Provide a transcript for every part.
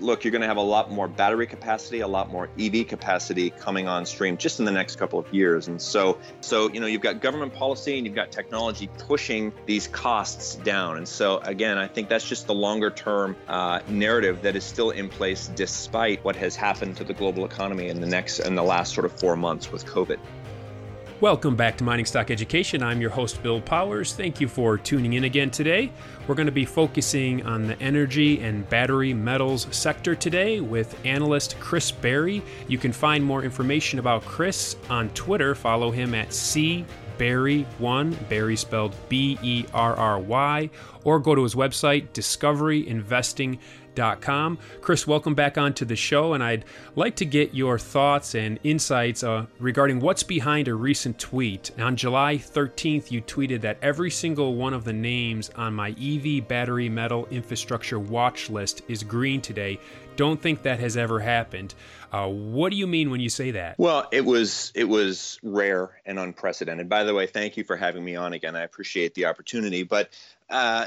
Look, you're going to have a lot more battery capacity, a lot more EV capacity coming on stream just in the next couple of years. And so you know, you've got government policy and you've got technology pushing these costs down. And so, again, I think that's just the longer term narrative that is still in place despite what has happened to the global economy in the last sort of 4 months with COVID. Welcome back to Mining Stock Education. I'm your host, Bill Powers. Thank you for tuning in again today. We're going to be focusing on the energy and battery metals sector today with analyst Chris Berry. You can find more information about Chris on Twitter. Follow him at cberry1, Berry spelled B-E-R-R-Y, or go to his website, discoveryinvesting.com. Chris, welcome back onto the show, and I'd like to get your thoughts and insights regarding what's behind a recent tweet. On July 13th, you tweeted that every single one of the names on my EV battery metal infrastructure watch list is green today. Don't think that has ever happened. What do you mean when you say that? Well, it was rare and unprecedented. By the way, thank you for having me on again. I appreciate the opportunity, but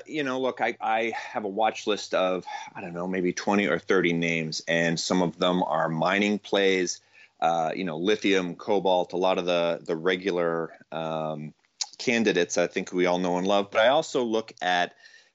you know, look, I have a watch list of, I don't know, maybe 20 or 30 names, and some of them are mining plays, you know, lithium, cobalt, a lot of the regular candidates I think we all know and love. But I also look at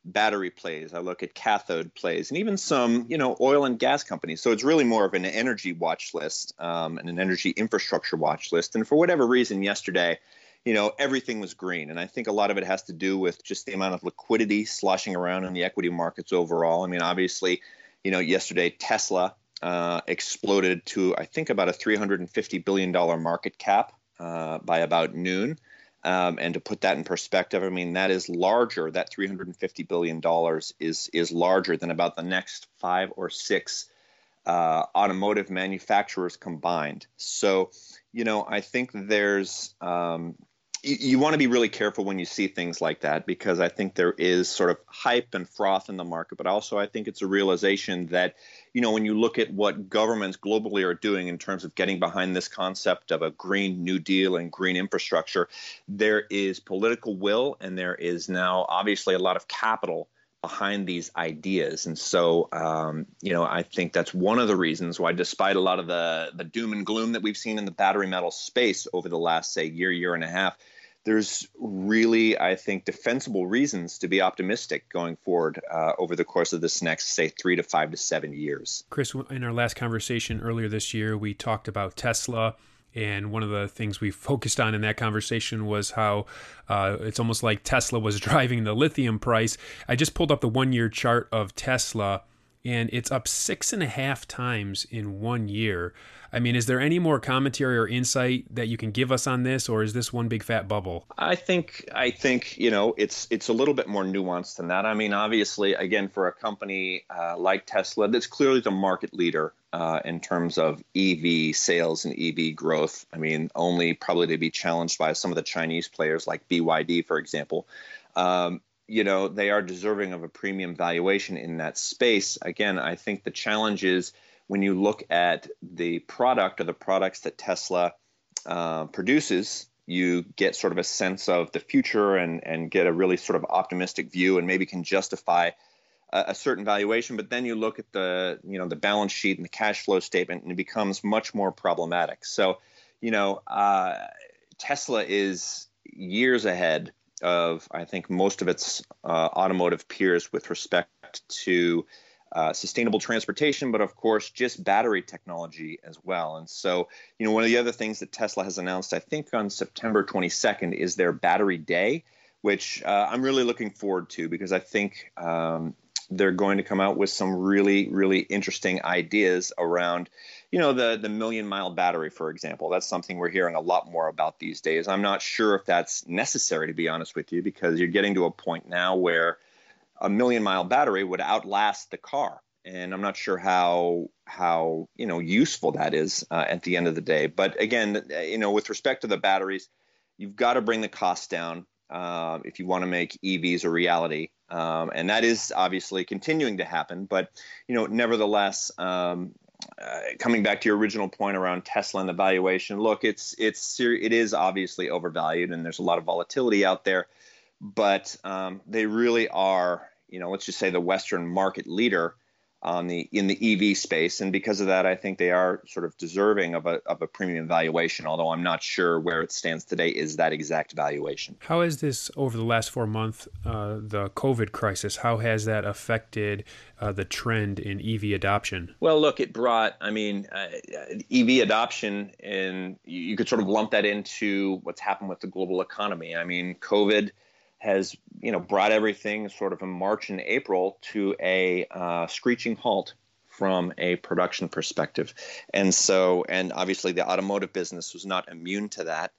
battery plays, I look at cathode plays, and even some, you know, oil and gas companies. So it's really more of an energy watch list and an energy infrastructure watch list. And for whatever reason, yesterday, you know, everything was green. And I think a lot of it has to do with just the amount of liquidity sloshing around in the equity markets overall. I mean, obviously, you know, yesterday, Tesla exploded to, I think, about a $350 billion market cap by about noon. And to put that in perspective, I mean, that is larger. That $350 billion is larger than about the next 5 or 6 automotive manufacturers combined. So, you know, I think there's you want to be really careful when you see things like that, because I think there is sort of hype and froth in the market. But also, I think it's a realization that, you know, when you look at what governments globally are doing in terms of getting behind this concept of a Green New Deal and green infrastructure, there is political will, and there is now obviously a lot of capital behind these ideas. And so, you know, I think that's one of the reasons why, despite a lot of the doom and gloom that we've seen in the battery metal space over the last, say, year and a half, there's really, I think, defensible reasons to be optimistic going forward over the course of this next, say, 3 to 5 to 7 years. Chris, in our last conversation earlier this year, we talked about Tesla. And one of the things we focused on in that conversation was how it's almost like Tesla was driving the lithium price. I just pulled up the one-year chart of Tesla, and it's up 6.5 times in 1 year. I mean, is there any more commentary or insight that you can give us on this, or is this one big fat bubble? I think you know, it's a little bit more nuanced than that. I mean, obviously, again, for a company like Tesla, that's clearly the market leader in terms of EV sales and EV growth. I mean, only probably to be challenged by some of the Chinese players like BYD, for example. You know, they are deserving of a premium valuation in that space. Again, I think the challenge is when you look at the product or the products that Tesla produces, you get sort of a sense of the future and get a really sort of optimistic view and maybe can justify a certain valuation. But then you look at the, you know, the balance sheet and the cash flow statement, and it becomes much more problematic. So, you know, Tesla is years ahead of, I think, most of its automotive peers with respect to sustainable transportation, but of course, just battery technology as well. And so, you know, one of the other things that Tesla has announced, I think on September 22nd, is their Battery Day, which I'm really looking forward to, because I think they're going to come out with some really, really interesting ideas around, you know, the million-mile battery, for example. That's something we're hearing a lot more about these days. I'm not sure if that's necessary, to be honest with you, because you're getting to a point now where a million-mile battery would outlast the car, and I'm not sure how you know, useful that is at the end of the day. But again, you know, with respect to the batteries, you've got to bring the cost down if you want to make EVs a reality. And that is obviously continuing to happen. But, you know, nevertheless, coming back to your original point around Tesla and the valuation, look, it is obviously overvalued, and there's a lot of volatility out there, but they really are, let's just say, the Western market leader in the EV space, and because of that, I think they are sort of deserving of a premium valuation. Although I'm not sure where it stands today is that exact valuation. How has this over the last 4 months, the COVID crisis, how has that affected the trend in EV adoption? Well, look, it brought, EV adoption, and you could sort of lump that into what's happened with the global economy. COVID has brought everything sort of in March and April to a screeching halt from a production perspective, and obviously the automotive business was not immune to that.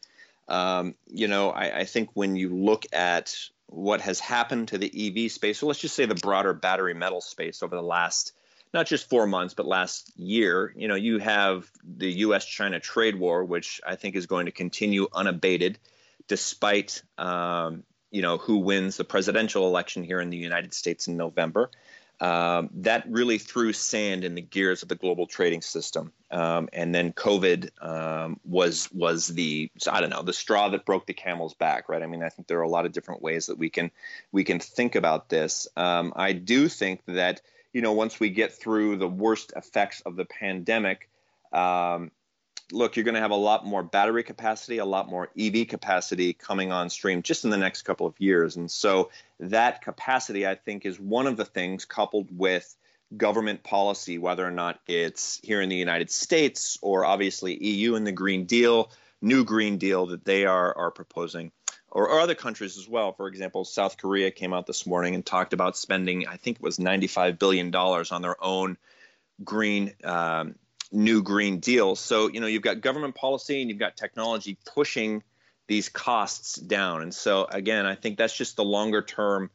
I think when you look at what has happened to the EV space, so let's just say the broader battery metal space over the last not just 4 months but last year, you have the U.S.-China trade war, which I think is going to continue unabated, despite who wins the presidential election here in the United States in November. That really threw sand in the gears of the global trading system. And then COVID was the, the straw that broke the camel's back, right? I think there are a lot of different ways that we can think about this. I do think that, once we get through the worst effects of the pandemic, look, you're going to have a lot more battery capacity, a lot more EV capacity coming on stream just in the next couple of years. And so that capacity, I think, is one of the things, coupled with government policy, whether or not it's here in the United States or obviously EU and the Green Deal, new Green Deal that they are proposing, or other countries as well. For example, South Korea came out this morning and talked about spending, I think it was $95 billion on their own green new Green Deal. So, you've got government policy and you've got technology pushing these costs down. And so, again, I think that's just the longer term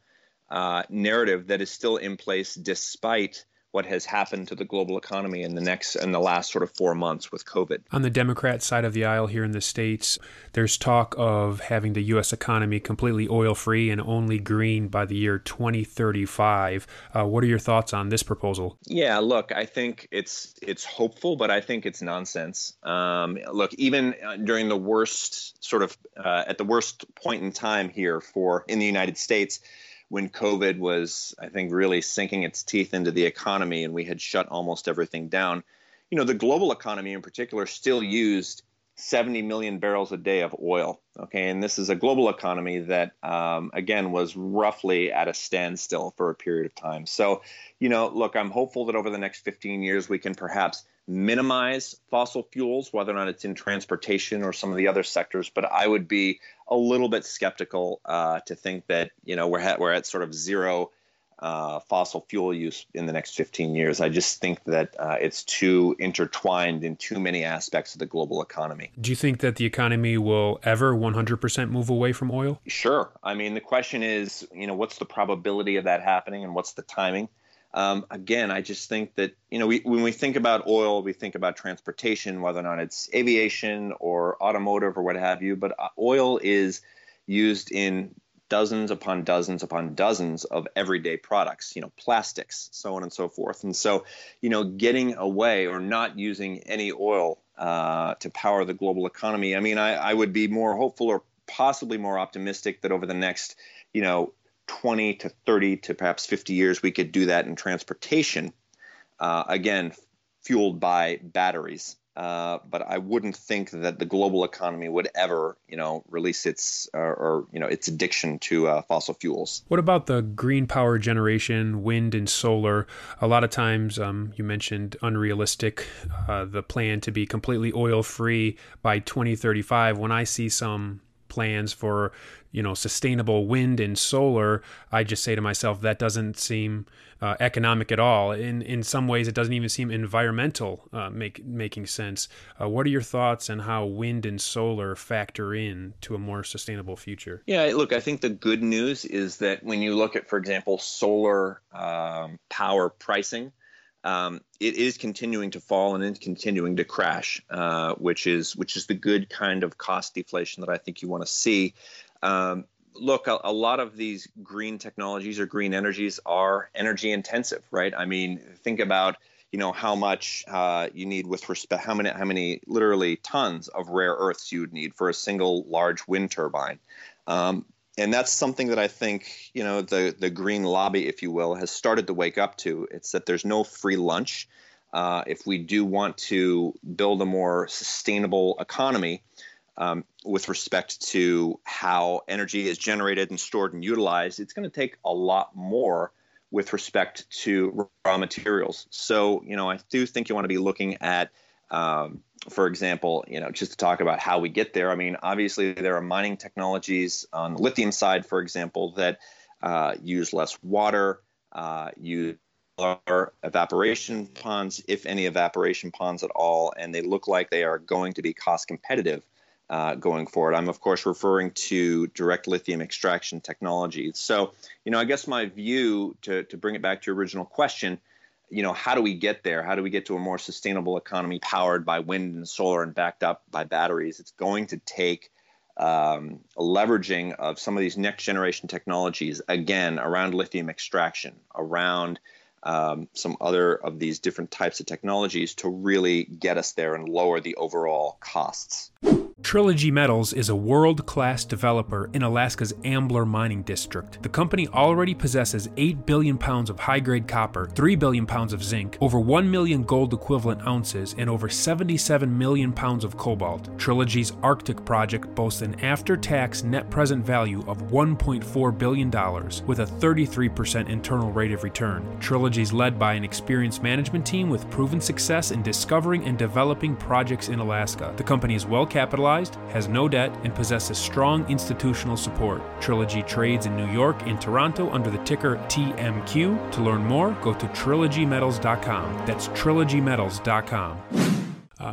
narrative that is still in place despite what has happened to the global economy in the last sort of 4 months with COVID. On the Democrat side of the aisle here in the States, there's talk of having the U.S. economy completely oil-free and only green by the year 2035. What are your thoughts on this proposal? Yeah, look, I think it's hopeful, but I think it's nonsense. Look, even during the worst sort of at the worst point in time here in the United States, when COVID was, I think, really sinking its teeth into the economy and we had shut almost everything down, the global economy in particular still used 70 million barrels a day of oil. Okay, and this is a global economy that, again, was roughly at a standstill for a period of time. So, look, I'm hopeful that over the next 15 years we can perhaps minimize fossil fuels, whether or not it's in transportation or some of the other sectors. But I would be a little bit skeptical to think that, we're at sort of zero fossil fuel use in the next 15 years. I just think that it's too intertwined in too many aspects of the global economy. Do you think that the economy will ever 100% move away from oil? Sure. The question is, what's the probability of that happening and what's the timing? Again, I just think that, when we think about oil, we think about transportation, whether or not it's aviation or automotive or what have you. But oil is used in dozens upon dozens upon dozens of everyday products, plastics, so on and so forth. And so, getting away or not using any oil to power the global economy, I would be more hopeful or possibly more optimistic that over the next, 20 to 30 to perhaps 50 years, we could do that in transportation, again, fueled by batteries. But I wouldn't think that the global economy would ever, release its its addiction to fossil fuels. What about the green power generation, wind and solar? A lot of times, you mentioned unrealistic, the plan to be completely oil-free by 2035. When I see some plans for, sustainable wind and solar, I just say to myself, that doesn't seem economic at all. In some ways, it doesn't even seem environmental, making sense. What are your thoughts on how wind and solar factor in to a more sustainable future? Yeah, look, I think the good news is that when you look at, for example, solar power pricing, it is continuing to fall and it's continuing to crash, which is the good kind of cost deflation that I think you want to see. Look, a lot of these green technologies or green energies are energy intensive, right? Think about you know, how much you need with respect, how many literally tons of rare earths you would need for a single large wind turbine. And that's something that I think, you know, the green lobby, if you will, has started to wake up to. It's that there's no free lunch. If we do want to build a more sustainable economy with respect to how energy is generated and stored and utilized, it's going to take a lot more with respect to raw materials. So, you know, I do think you want to be looking at, for example, you know, just to talk about how we get there. I mean, obviously there are mining technologies on the lithium side, for example, that use less water, use lower evaporation ponds, if any evaporation ponds at all, and they look like they are going to be cost competitive going forward. I'm, of course, referring to direct lithium extraction technology. So, you know, I guess my view, to bring it back to your original question, you know, how do we get there? How do we get to a more sustainable economy powered by wind and solar and backed up by batteries? It's going to take a leveraging of some of these next generation technologies, again, around lithium extraction, around some other of these different types of technologies to really get us there and lower the overall costs. Trilogy Metals is a world-class developer in Alaska's Ambler mining district. The company already possesses 8 billion pounds of high-grade copper, 3 billion pounds of zinc, over 1 million gold equivalent ounces, and over 77 million pounds of cobalt. Trilogy's Arctic project boasts an after-tax net present value of $1.4 billion with a 33% internal rate of return. Trilogy's led by an experienced management team with proven success in discovering and developing projects in Alaska. The company is well-capitalized, has no debt, and possesses strong institutional support. Trilogy trades in New York and Toronto under the ticker TMQ. To learn more, go to TrilogyMetals.com. That's TrilogyMetals.com.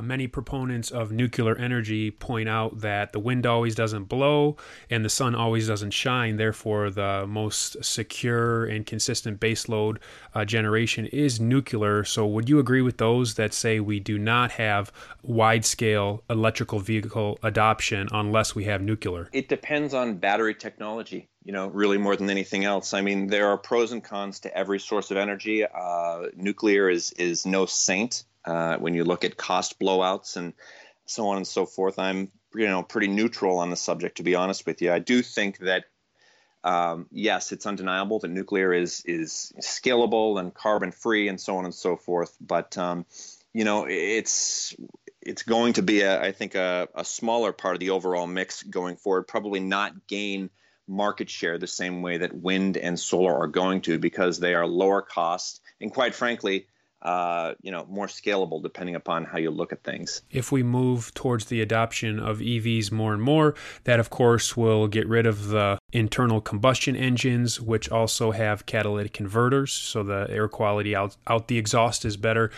Many proponents of nuclear energy point out that the wind always doesn't blow and the sun always doesn't shine. Therefore, the most secure and consistent baseload generation is nuclear. So would you agree with those that say we do not have wide-scale electrical vehicle adoption unless we have nuclear? It depends on battery technology, you know, really more than anything else. I mean, there are pros and cons to every source of energy. Nuclear is no saint. When you look at cost blowouts and so on and so forth, I'm, you know, pretty neutral on the subject, to be honest with you. I do think that, yes, it's undeniable that nuclear is scalable and carbon free and so on and so forth. But, you know, it's going to be, I think, a smaller part of the overall mix going forward, probably not gain market share the same way that wind and solar are going to, because they are lower cost and, quite frankly, you know, more scalable depending upon how you look at things. If we move towards the adoption of EVs more and more, that of course will get rid of the internal combustion engines, which also have catalytic converters, so the air quality out the exhaust is better.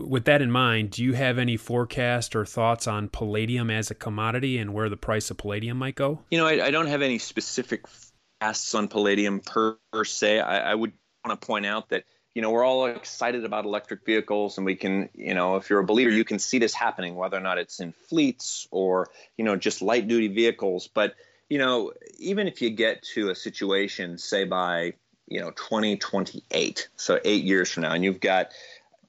With that in mind, do you have any forecast or thoughts on palladium as a commodity and where the price of palladium might go? You know, I don't have any specific forecasts on palladium per se. I would want to point out that, you know, we're all excited about electric vehicles, and we can, you know, if you're a believer, you can see this happening, whether or not it's in fleets or, you know, just light duty vehicles. But, you know, even if you get to a situation, say by, you know, 2028, so 8 years from now, and you've got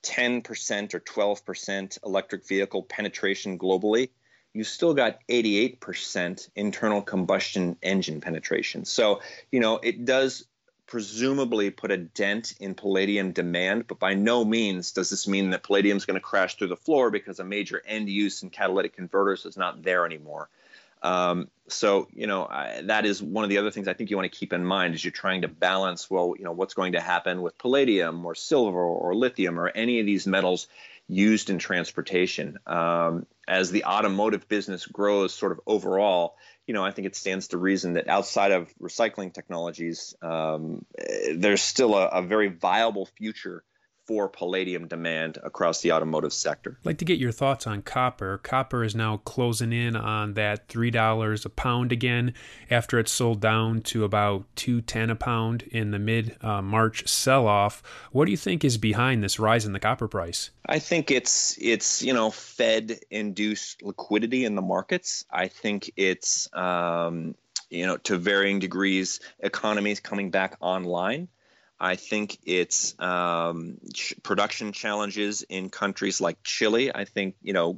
10% or 12% electric vehicle penetration globally, you still got 88% internal combustion engine penetration. So, you know, it does presumably put a dent in palladium demand, but by no means does this mean that palladium is going to crash through the floor because a major end use in catalytic converters is not there anymore. So, you know, that is one of the other things I think you want to keep in mind as you're trying to balance, well, you know, what's going to happen with palladium or silver or lithium or any of these metals used in transportation. As the automotive business grows sort of overall, you know, I think it stands to reason that outside of recycling technologies, there's still a very viable future for palladium demand across the automotive sector. I'd like to get your thoughts on copper. Copper is now closing in on that $3 a pound again after it sold down to about $2.10 a pound in the mid-March sell-off. What do you think is behind this rise in the copper price? I think it's you know, Fed-induced liquidity in the markets. I think it's, you know, to varying degrees, economies coming back online. I think it's production challenges in countries like Chile. I think, you know,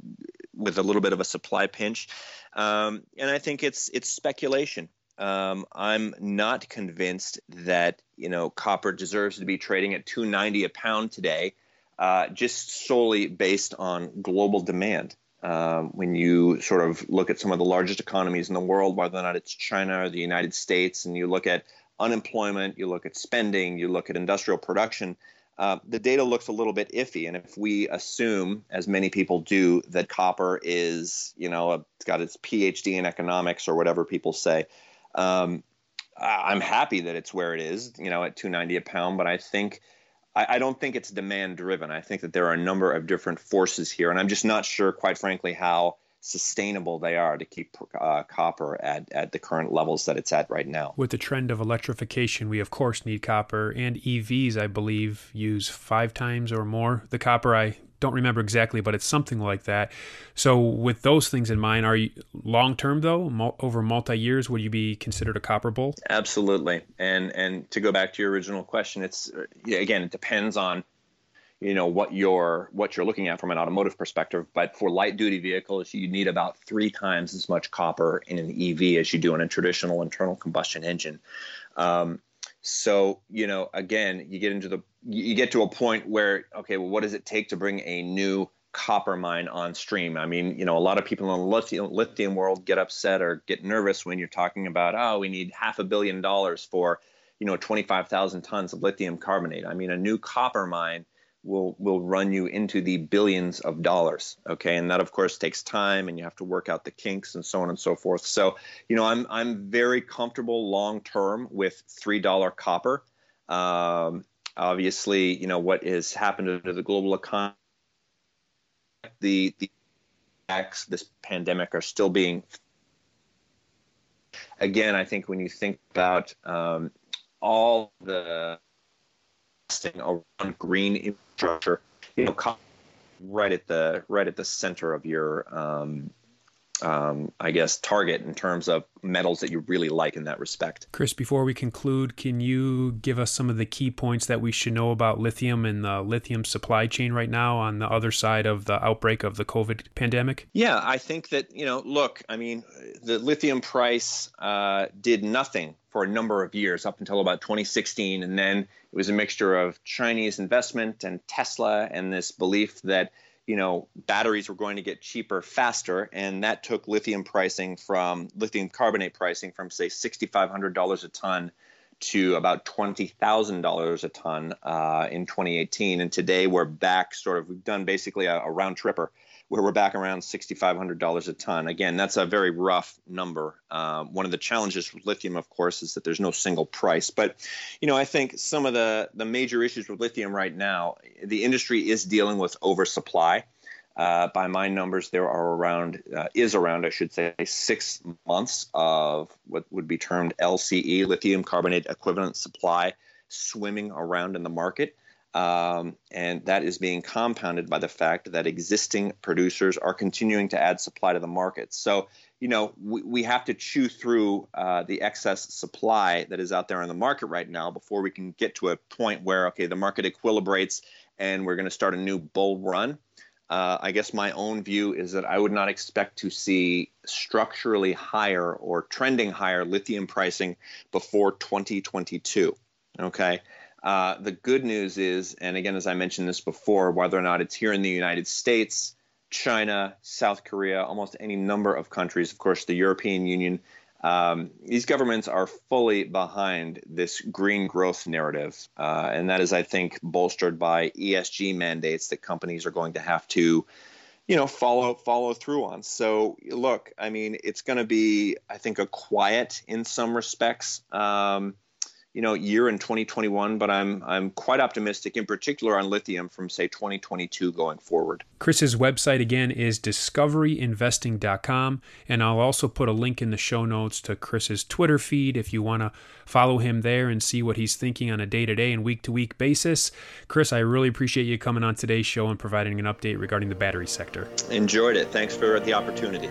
with a little bit of a supply pinch, and I think it's speculation. I'm not convinced that, you know, copper deserves to be trading at $2.90 a pound today, just solely based on global demand. When you sort of look at some of the largest economies in the world, whether or not it's China or the United States, and you look at unemployment, you look at spending, you look at industrial production, the data looks a little bit iffy. And if we assume, as many people do, that copper is, you know, it's got its PhD in economics or whatever people say, I'm happy that it's where it is, you know, at $2.90 a pound. But I think I don't think it's demand driven. I think that there are a number of different forces here, and I'm just not sure, quite frankly, how sustainable they are to keep copper at the current levels that it's at right now. With the trend of electrification, we of course need copper, and EVs, I believe, use 5 times or more the copper. I don't remember exactly, but it's something like that. So with those things in mind, are you long-term though, over multi-years, would you be considered a copper bull? Absolutely. And to go back to your original question, it's, again, it depends on, you know, what you're looking at from an automotive perspective. But for light-duty vehicles, you need about 3 times as much copper in an EV as you do in a traditional internal combustion engine. So, you know, again, you get to a point where, okay, well, what does it take to bring a new copper mine on stream? I mean, you know, a lot of people in the lithium world get upset or get nervous when you're talking about, oh, we need $500 million for, you know, 25,000 tons of lithium carbonate. I mean, a new copper mine will run you into the billions of dollars. Okay. And that of course takes time, and you have to work out the kinks and so on and so forth. So, you know, I'm very comfortable long-term with $3 copper. Obviously, you know, what has happened to the global economy, the effects of this pandemic are still being, again, I think when you think about, all the investing around green infrastructure, you know, right at the center of your, I guess, target in terms of metals that you really like in that respect. Chris, before we conclude, can you give us some of the key points that we should know about lithium and the lithium supply chain right now on the other side of the outbreak of the COVID pandemic? Yeah, I think that, you know, look, I mean, the lithium price did nothing for a number of years up until about 2016. And then it was a mixture of Chinese investment and Tesla and this belief that, you know, batteries were going to get cheaper faster, and that took lithium carbonate pricing from, say, $6,500 a ton to about $20,000 a ton in 2018. And today we're back sort of, we've done basically a round tripper where we're back around $6,500 a ton. Again, that's a very rough number. One of the challenges with lithium, of course, is that there's no single price. But, you know, I think some of the major issues with lithium right now, the industry is dealing with oversupply. By my numbers, there are around 6 months of what would be termed LCE, lithium carbonate equivalent supply, swimming around in the market. And that is being compounded by the fact that existing producers are continuing to add supply to the market. So, you know, we have to chew through the excess supply that is out there in the market right now before we can get to a point where, okay, the market equilibrates and we're going to start a new bull run. I guess my own view is that I would not expect to see structurally higher or trending higher lithium pricing before 2022. Okay. The good news is, and again, as I mentioned this before, whether or not it's here in the United States, China, South Korea, almost any number of countries, of course, the European Union, these governments are fully behind this green growth narrative. And that is, I think, bolstered by ESG mandates that companies are going to have to, you know, follow through on. So look, I mean, it's going to be, I think, a quiet in some respects, you know, year in 2021, but I'm quite optimistic, in particular on lithium, from, say, 2022 going forward. Chris's website again is discoveryinvesting.com, and I'll also put a link in the show notes to Chris's Twitter feed if you want to follow him there and see what he's thinking on a day-to-day and week-to-week basis. Chris, I really appreciate you coming on today's show and providing an update regarding the battery sector. Enjoyed it. Thanks for the opportunity.